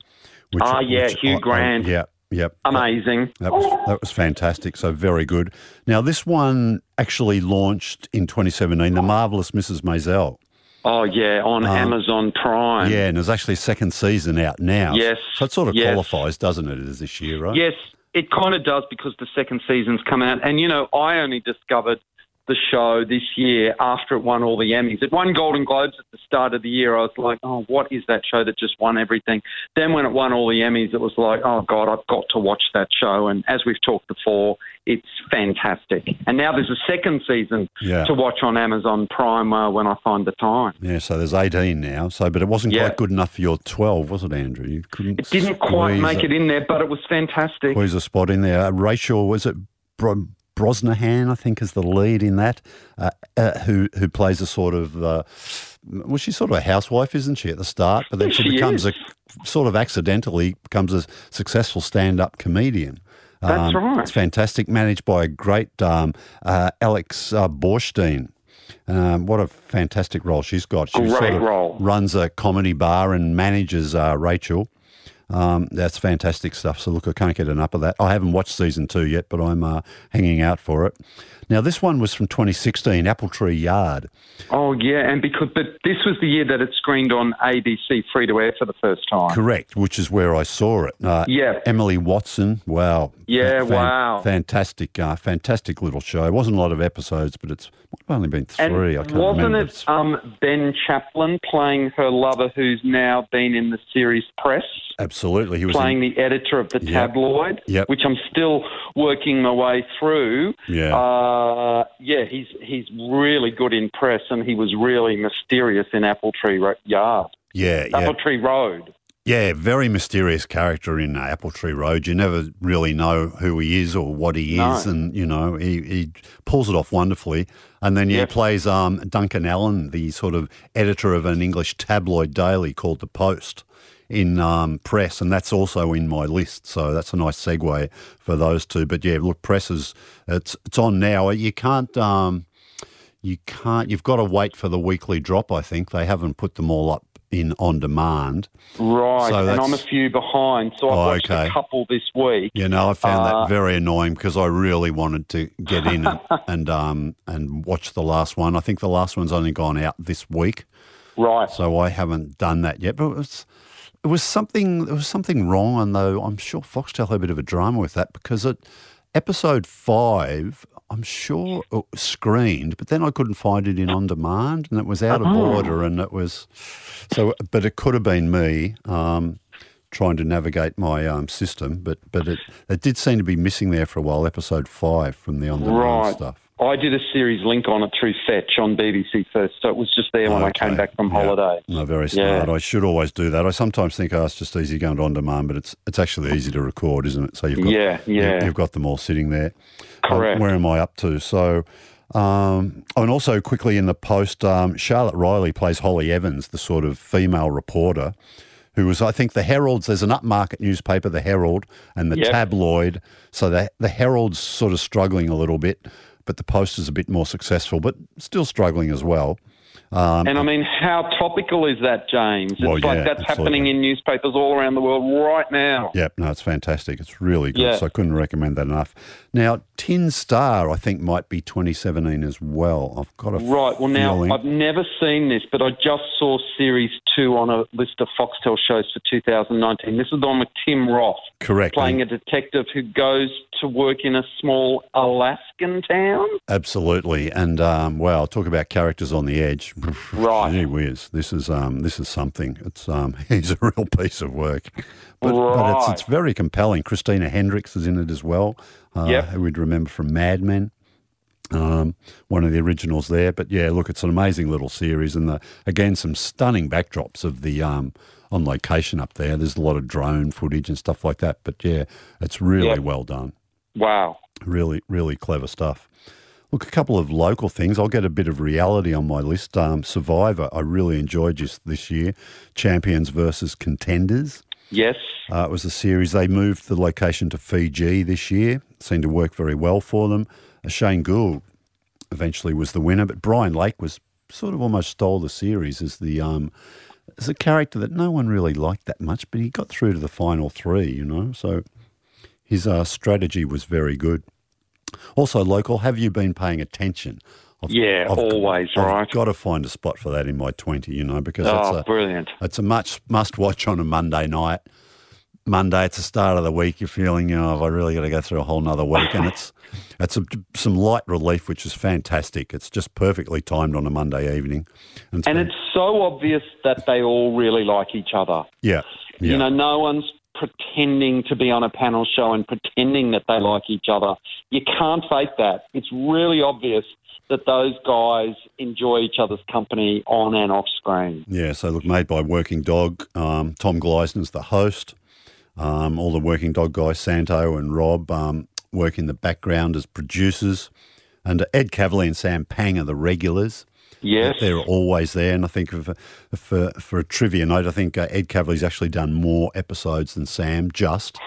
Which, ah, yeah, which Hugh I, Grant. I, yeah, yeah. Amazing. That, that, was, that was fantastic, so very good. Now, this one actually launched in twenty seventeen, The Marvellous Missus Maisel. Oh, yeah, on um, Amazon Prime. Yeah, and there's actually a second season out now. Yes. So it sort of yes. qualifies, doesn't it, as this year, right? Yes, it kind of does because the second season's come out. And, you know, I only discovered the show this year after it won all the Emmys. It won Golden Globes at the start of the year. I was like, oh, what is that show that just won everything? Then when it won all the Emmys, it was like, oh, God, I've got to watch that show. And as we've talked before, it's fantastic. And now there's a second season yeah. to watch on Amazon Prime uh, when I find the time. Yeah, so there's eighteen now. So, but it wasn't yeah. quite good enough for your twelve, was it, Andrew? You couldn't. It didn't quite make a, it in there, but it was fantastic. Squeeze a spot in there. Uh, Rachel, was it Bro- Brosnahan, I think, is the lead in that, uh, uh, who who plays a sort of, uh, well, she's sort of a housewife, isn't she, at the start? But then yes, she, she becomes is. a, sort of accidentally becomes a successful stand-up comedian. That's um, right. It's fantastic, managed by a great um, uh, Alex uh, Borstein. Um, what a fantastic role she's got. She great sort of role. Runs a comedy bar and manages uh, Rachel. Um, that's fantastic stuff. So, look, I can't get enough of that. I haven't watched season two yet, but I'm uh, hanging out for it. Now, this one was from twenty sixteen, Apple Tree Yard. Oh, yeah, and because but this was the year that it screened on A B C free-to-air for the first time. Correct, which is where I saw it. Uh, yeah. Emily Watson, wow. Yeah, fan, wow. Fantastic, uh, fantastic little show. It wasn't a lot of episodes, but it's only been three. And I can't wasn't remember. Wasn't it um, Ben Chaplin playing her lover who's now been in the series press? Absolutely. He was playing in, the editor of the yep, tabloid, yep. which I'm still working my way through. Yeah. Uh, yeah, he's he's really good in press and he was really mysterious in Apple Tree Yard. Yeah, yeah. Apple Tree Road. Yeah, very mysterious character in Apple Tree Road. You never really know who he is or what he is no. and, you know, he, he pulls it off wonderfully. And then yeah, yep. he plays um, Duncan Allen, the sort of editor of an English tabloid daily called The Post. In um, press, and that's also in my list, so that's a nice segue for those two. But yeah, look, press is it's it's on now. You can't um, you can't you've got to wait for the weekly drop. I think they haven't put them all up in on demand. Right, so and I'm a few behind, so I oh, watched okay. a couple this week. You know, I found uh, that very annoying because I really wanted to get in and, and um and watch the last one. I think the last one's only gone out this week. Right, so I haven't done that yet, but it's. It was something. There was something wrong, and though I'm sure Foxtel had a bit of a drama with that because at episode five, I'm sure it was screened, but then I couldn't find it in on demand, and it was out of oh. order, and it was so. But it could have been me um, trying to navigate my um, system, but but it it did seem to be missing there for a while. Episode five from the on demand right. stuff. I did a series link on it through Fetch on B B C First, so it was just there when okay. I came back from holiday. Yeah. No, very smart. Yeah. I should always do that. I sometimes think, oh, it's just easy going to on demand, but it's it's actually easy to record, isn't it? So you've got yeah, yeah. you've got them all sitting there. Correct. Um, where am I up to? So, um, and also quickly in the Post, um, Charlotte Riley plays Holly Evans, the sort of female reporter who was, I think, the Herald's, there's an upmarket newspaper, the Herald, and the yep. tabloid. So the the Herald's sort of struggling a little bit. But the Post is a bit more successful, but still struggling as well. Um, and I mean, how topical is that, James? It's well, like yeah, that's absolutely. happening in newspapers all around the world right now. Yep, no, it's fantastic. It's really good. Yeah. So I couldn't recommend that enough. Now, Tin Star, I think, might be twenty seventeen as well. I've got a right. Well, now feeling. I've never seen this, but I just saw series two on a list of Foxtel shows for two thousand nineteen. This is the one with Tim Roth, correct, playing a detective who goes to work in a small Alaskan town. Absolutely, and um, wow, talk about characters on the edge. Right. Gee whiz. This is um this is something. It's um he's a real piece of work. But, right. but it's it's very compelling. Christina Hendricks is in it as well. Uh yep. who we'd remember from Mad Men. Um one of the originals there. But yeah, look, it's an amazing little series, and the again some stunning backdrops of the um on location up there. There's a lot of drone footage and stuff like that. But yeah, it's really yep. well done. Wow. Really, really clever stuff. Look, a couple of local things. I'll get a bit of reality on my list. Um, Survivor, I really enjoyed this, this year. Champions versus Contenders. Yes. Uh, it was a series. They moved the location to Fiji this year. It seemed to work very well for them. Uh, Shane Gould eventually was the winner, but Brian Lake was sort of almost stole the series as the um, as a character that no one really liked that much, but he got through to the final three, you know. So his uh, strategy was very good. Also local, have you been paying attention? I've, yeah, I've, always, I've right. I've got to find a spot for that in my twenty, you know, because oh, it's a, brilliant. It's a much must-watch on a Monday night. Monday, it's the start of the week. You're feeling, you know, have I really got to go through a whole nother week? And it's it's a, some light relief, which is fantastic. It's just perfectly timed on a Monday evening. And it's, and been, it's so obvious that they all really like each other. Yeah. yeah. You know, no one's pretending to be on a panel show and pretending that they like each other. You can't fake that. It's really obvious that those guys enjoy each other's company on and off screen. Yeah, so look, made by Working Dog. Um, Tom Gleisner's the host. Um, all the Working Dog guys, Santo and Rob, um, work in the background as producers. And Ed Cavalier and Sam Pang are the regulars. Yes. They're always there, and I think for, for, for a trivia note, I think uh, Ed Cavalier's actually done more episodes than Sam, just.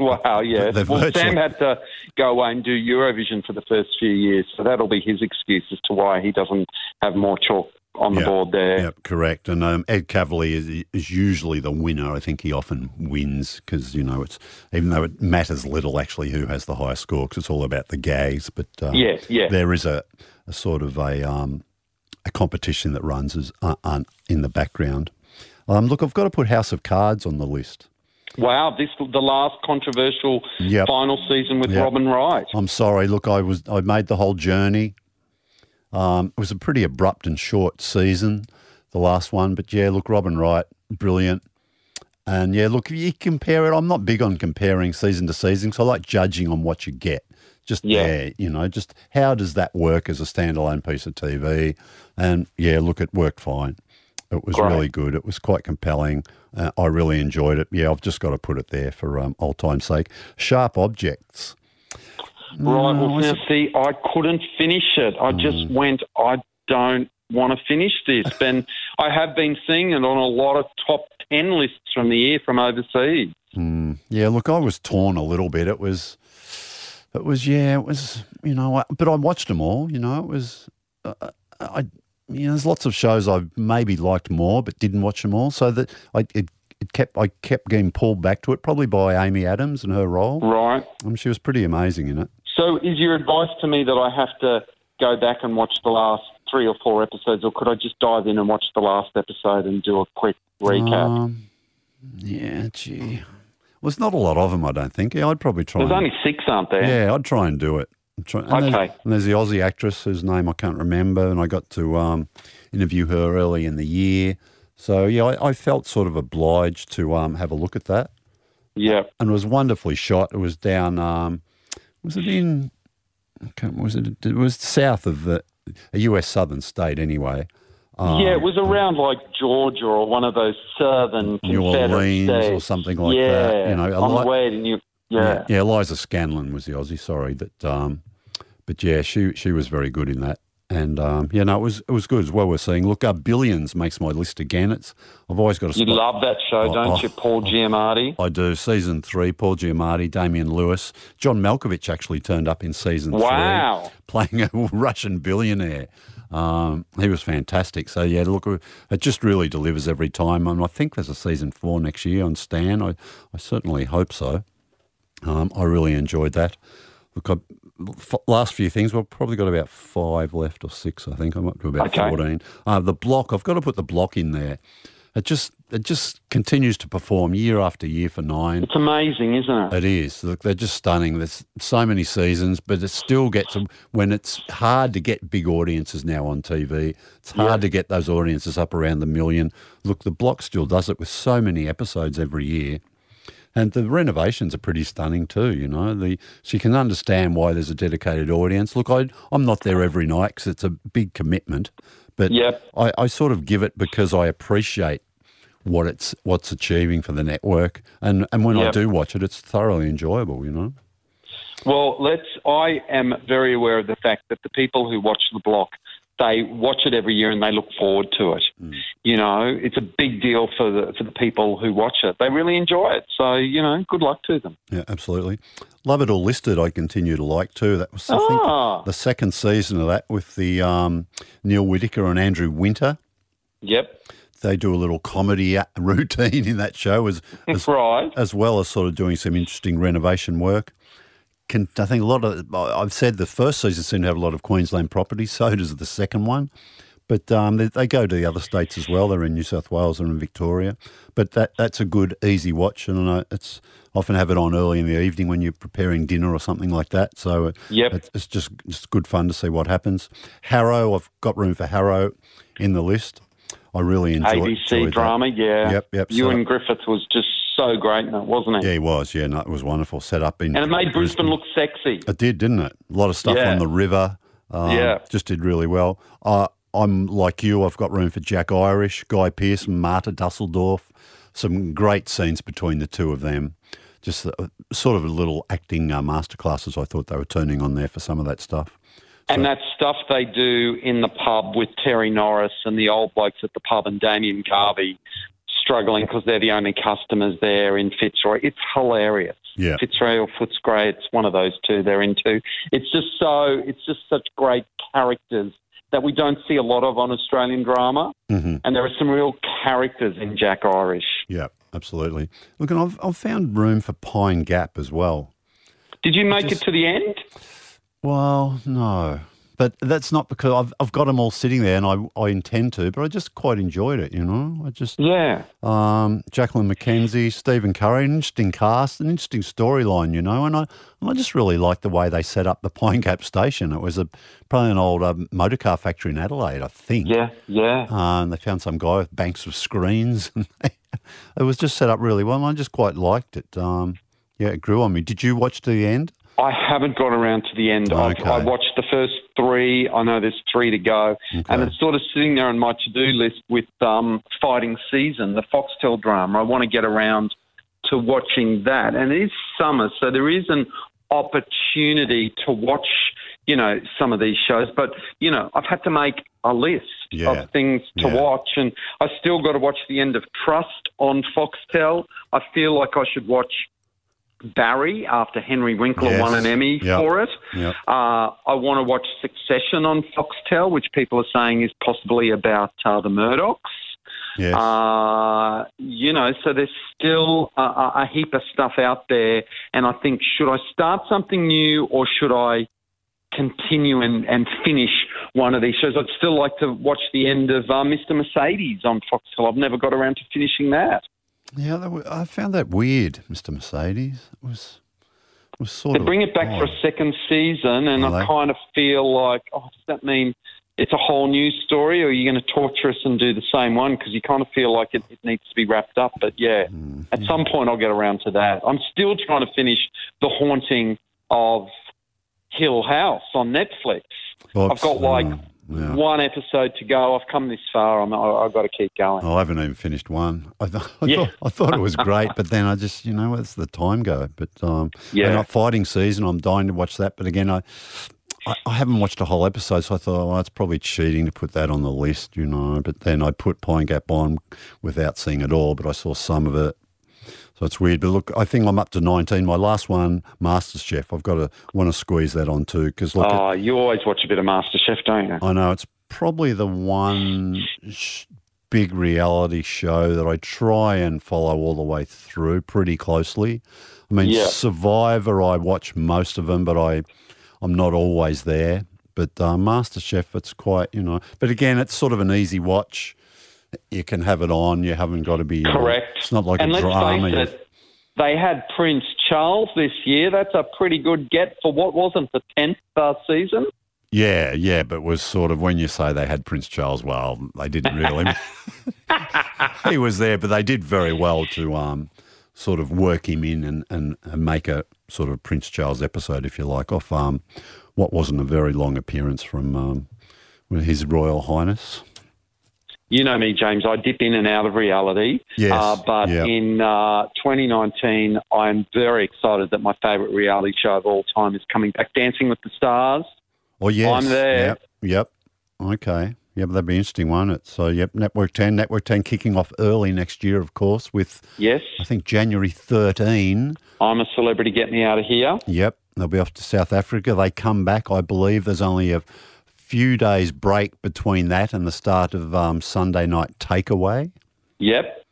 wow, yeah. Well, virtually... Sam had to go away and do Eurovision for the first few years, so that'll be his excuse as to why he doesn't have more chalk on the yep, board there. Yep, correct. And um, Ed Cavalier is, is usually the winner. I think he often wins because, you know, it's even though it matters little actually who has the highest score because it's all about the gags, but um, yeah, yeah. there is a, a sort of a... Um, A competition that runs is uh, uh, in the background. Um, look, I've got to put House of Cards on the list. Wow, this the last controversial yep. final season with yep. Robin Wright. I'm sorry. Look, I was I made the whole journey. Um, it was a pretty abrupt and short season, the last one. But yeah, look, Robin Wright, brilliant. And yeah, look, if you compare it, I'm not big on comparing season to season, so I like judging on what you get. Just yeah. there, you know, just how does that work as a standalone piece of T V? And, yeah, look, it worked fine. It was Great. really good. It was quite compelling. Uh, I really enjoyed it. Yeah, I've just got to put it there for um, old time's sake. Sharp Objects. Right, mm, well, now, see, I couldn't finish it. I mm. just went, I don't want to finish this. And I have been seeing it on a lot of top ten lists from the year from overseas. Mm, yeah, look, I was torn a little bit. It was... It was, yeah, it was, you know, I, but I watched them all, you know, it was, uh, I, you know, there's lots of shows I maybe liked more but didn't watch them all, so that I, it, it kept, I kept getting pulled back to it, probably by Amy Adams and her role. Right. Um, she was pretty amazing in it. So is your advice to me that I have to go back and watch the last three or four episodes, or could I just dive in and watch the last episode and do a quick recap? Um, yeah, gee. Well, it's not a lot of them, I don't think. Yeah, I'd probably try. There's and, only six, aren't there? Yeah, I'd try and do it. Try, and okay. There's, and there's the Aussie actress whose name I can't remember, and I got to um, interview her early in the year. So, yeah, I, I felt sort of obliged to um, have a look at that. Yeah. And it was wonderfully shot. It was down, um, was it in, I can't remember, was it, it was south of the, a U S southern state anyway. Um, yeah, it was around like Georgia or one of those southern New Orleans states. or something like yeah, that. You know, on Eli the way to New yeah. yeah, yeah. Eliza Scanlon was the Aussie. Sorry, that. Um, but yeah, she she was very good in that. And um, yeah, no, it was it was good as well. We're seeing. Look, uh, Billions makes my list again. It's I've always got a. Spot. You love that show, I, don't I, you, Paul I, Giamatti? I do. Season three, Paul Giamatti, Damian Lewis, John Malkovich actually turned up in season wow. three, playing a Russian billionaire. Um, he was fantastic. So yeah, look, it just really delivers every time. And I think there's a season four next year on Stan. I I certainly hope so. Um, I really enjoyed that. Look, I. Last few things, we've probably got about five left or six, I think. I'm up to about okay. fourteen. Uh, the Block, I've got to put The Block in there. It just it just continues to perform year after year for Nine. It's amazing, isn't it? It is. Look, they're just stunning. There's so many seasons, but it still gets – when it's hard to get big audiences now on T V, it's hard yeah. to get those audiences up around the million. Look, The Block still does it with so many episodes every year. And the renovations are pretty stunning too, you know. The so you can understand why there's a dedicated audience. Look, I, I'm not there every night because it's a big commitment, but yep. I, I sort of give it because I appreciate what it's what's achieving for the network. And and when yep. I do watch it, it's thoroughly enjoyable, you know. Well, let's. I am very aware of the fact that the people who watch The Block, they watch it every year and they look forward to it. Mm. You know, it's a big deal for the for the people who watch it. They really enjoy it. So, you know, good luck to them. Yeah, absolutely. Love It All Listed I continue to like too. That was, I think, oh. the second season of that with the um, Neil Whittaker and Andrew Winter. Yep. They do a little comedy routine in that show as as, right. as well as sort of doing some interesting renovation work. Can, I think a lot of – I've said the first season seemed to have a lot of Queensland properties, so does the second one. But um, they, they go to the other states as well. They're in New South Wales, they're in Victoria. But that that's a good, easy watch, and I, it's often have it on early in the evening when you're preparing dinner or something like that. So it, yep. it, it's just it's good fun to see what happens. Harrow, I've got room for Harrow in the list. I really enjoyed it. A B C drama, that. yeah. Yep, yep. Ewan so. Griffith was just so great in it, wasn't it? Yeah, he was. Yeah, no, it was wonderful. Set up in And it made Brisbane, Brisbane look sexy. It did, didn't it? A lot of stuff yeah. on the river. Um, yeah. Just did really well. Uh, I'm like you. I've got room for Jack Irish, Guy Pearce, Marta Dusseldorf. Some great scenes between the two of them. Just uh, sort of a little acting uh, masterclasses I thought they were turning on there for some of that stuff. And that stuff they do in the pub with Terry Norris and the old blokes at the pub and Damien Garvey struggling because they're the only customers there in Fitzroy. It's hilarious. Yeah. Fitzroy or Footscray, it's one of those two they're into. It's just so, it's just such great characters that we don't see a lot of on Australian drama. Mm-hmm. And there are some real characters in Jack Irish. Yeah, absolutely. Look, and I've, I've found room for Pine Gap as well. Did you make just... it to the end? Well, no, but that's not because I've I've got them all sitting there, and I, I intend to, but I just quite enjoyed it, you know. I just yeah. Um, Jacqueline McKenzie, Stephen Curry, an interesting cast, an interesting storyline, you know, and I and I just really liked the way they set up the Pine Gap station. It was a probably an old uh, motor car factory in Adelaide, I think. Yeah, yeah. Uh, and they found some guy with banks of screens, and they, it was just set up really well. And I just quite liked it. Um, yeah, it grew on me. Did you watch to the end? I haven't got around to the end. Okay. I watched the first three. I know there's three to go. Okay. And it's sort of sitting there on my to-do list with um, Fighting Season, the Foxtel drama. I want to get around to watching that. And it is summer, so there is an opportunity to watch, you know, some of these shows. But, you know, I've had to make a list yeah. of things to yeah. watch. And I still got to watch the end of Trust on Foxtel. I feel like I should watch Barry, after Henry Winkler yes. won an Emmy yep. for it. Yep. Uh, I want to watch Succession on Foxtel, which people are saying is possibly about uh, the Murdochs. Yes. Uh, you know, so there's still a, a heap of stuff out there, and I think, should I start something new or should I continue and, and finish one of these shows? I'd still like to watch the end of uh, Mister Mercedes on Foxtel. I've never got around to finishing that. Yeah, that was, I found that weird, Mister Mercedes. It was, it was sort they of... They bring it back odd. for a second season, and really? I kind of feel like, oh, does that mean it's a whole new story, or are you going to torture us and do the same one? Because you kind of feel like it, it needs to be wrapped up. But, yeah, mm, at yeah. some point I'll get around to that. I'm still trying to finish The Haunting of Hill House on Netflix. Oops, I've got, like... Uh... Yeah. One episode to go. I've come this far. I'm, I've got to keep going. Oh, I haven't even finished one. I, th- I, yeah. thought, I thought it was great, but then I just, you know, it's the time go. But um, yeah, not Fighting Season. I'm dying to watch that. But again, I I, I haven't watched a whole episode, so I thought, well, it's probably cheating to put that on the list, you know. But then I put Pine Gap on without seeing it all, but I saw some of it. So it's weird. But look, I think I'm up to nineteen. My last one, MasterChef. I've got to want to squeeze that on too. Cause look, oh, it, you always watch a bit of MasterChef, don't you? I know. It's probably the one sh- big reality show that I try and follow all the way through pretty closely. I mean, yeah. Survivor, I watch most of them, but I, I'm not always there. But uh, MasterChef, it's quite, you know. But again, it's sort of an easy watch. You can have it on. You haven't got to be correct. Uh, it's not like and a drama. And let's face it, they had Prince Charles this year. That's a pretty good get for what wasn't the tenth uh, season. Yeah, yeah, but was sort of when you say they had Prince Charles, well, they didn't really. He was there, but they did very well to um, sort of work him in and, and, and make a sort of Prince Charles episode, if you like, off um, what wasn't a very long appearance from um, His Royal Highness. You know me, James. I dip in and out of reality. Yes. Uh, but yep. in uh, twenty nineteen, I'm very excited that my favourite reality show of all time is coming back, Dancing with the Stars. Oh, yes. I'm there. Yep. Yep. Okay. Yep, that'd be interesting, won't it? So, yep, Network ten. Network ten kicking off early next year, of course, with, yes. I think, January thirteenth. I'm a Celebrity, Get Me Out of Here. Yep. They'll be off to South Africa. They come back, I believe. There's only a few days break between that and the start of um, Sunday Night Takeaway. Yep.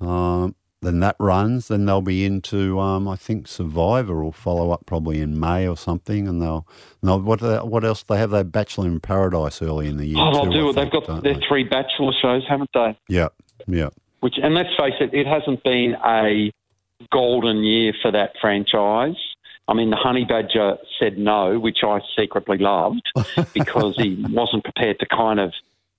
Um, then that runs. Then they'll be into, um, I think, Survivor will follow up probably in May or something. And they'll, no, what they, what else? They have their Bachelor in Paradise early in the year. Oh, they'll do it. They've got their they? three Bachelor shows, haven't they? Yeah, yeah. Which, and let's face it, it hasn't been a golden year for that franchise. I mean, the Honey Badger said no, which I secretly loved because he wasn't prepared to kind of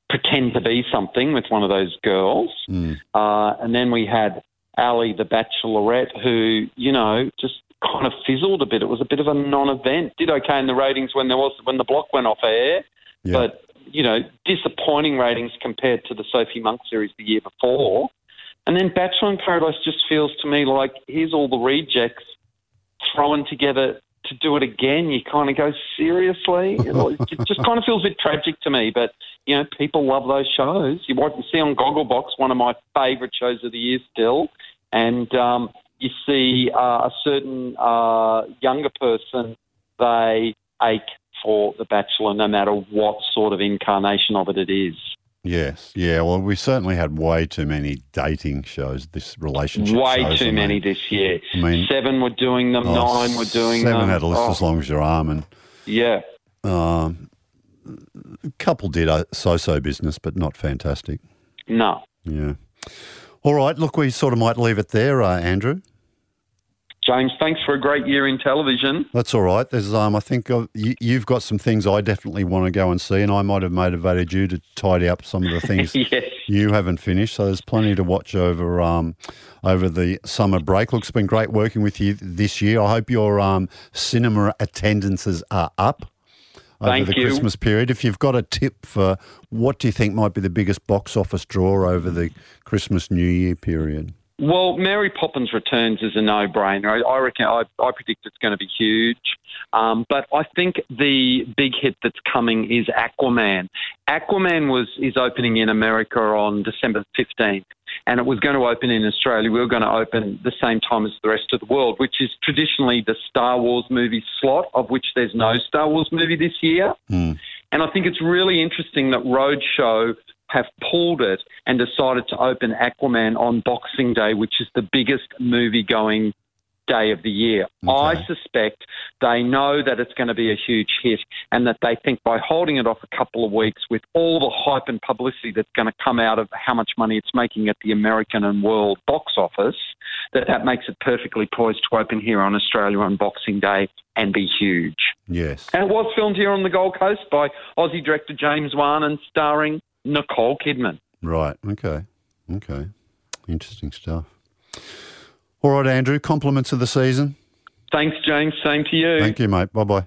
pretend to be something with one of those girls. Mm. Uh, and then we had Ali, the Bachelorette, who, you know, just kind of fizzled a bit. It was a bit of a non-event. Did okay in the ratings when there was when the block went off air, yeah. But, you know, disappointing ratings compared to the Sophie Monk series the year before. And then Bachelor in Paradise just feels to me like here's all the rejects thrown together to do it again. You kind of go, seriously? It just kind of feels a bit tragic to me, but, you know, people love those shows. You watch, you see on Gogglebox, one of my favourite shows of the year still, and um, you see uh, a certain uh, younger person, they ache for The Bachelor no matter what sort of incarnation of it it is. Yes, yeah. Well, we certainly had way too many dating shows, this relationship way shows. Way too I mean. many this year. I mean, seven were doing them, oh, nine were doing seven them. Seven had a list oh. as long as your arm. And, yeah. Um, a couple did a so-so business, but not fantastic. No. Yeah. All right, look, we sort of might leave it there, uh, Andrew. James, thanks for a great year in television. That's all right. There's, um, I think uh, you, you've got some things I definitely want to go and see, and I might have motivated you to tidy up some of the things yes. you haven't finished. So there's plenty to watch over um, over the summer break. Look, it's been great working with you this year. I hope your um, cinema attendances are up over Thank the you. Christmas period. If you've got a tip for what do you think might be the biggest box office draw over the Christmas New Year period? Well, Mary Poppins Returns is a no-brainer. I, I reckon, I, I predict it's going to be huge. Um, but I think the big hit that's coming is Aquaman. Aquaman was is opening in America on December fifteenth, and it was going to open in Australia. We were going to open the same time as the rest of the world, which is traditionally the Star Wars movie slot, of which there's no Star Wars movie this year. Mm. And I think it's really interesting that Roadshow have pulled it and decided to open Aquaman on Boxing Day, which is the biggest movie-going day of the year. Okay. I suspect they know that it's going to be a huge hit and that they think by holding it off a couple of weeks with all the hype and publicity that's going to come out of how much money it's making at the American and world box office, that that makes it perfectly poised to open here on Australia on Boxing Day and be huge. Yes. And it was filmed here on the Gold Coast by Aussie director James Wan and starring Nicole Kidman. Right, okay, okay. Interesting stuff. All right, Andrew, compliments of the season. Thanks, James. Same to you. Thank you, mate. Bye-bye.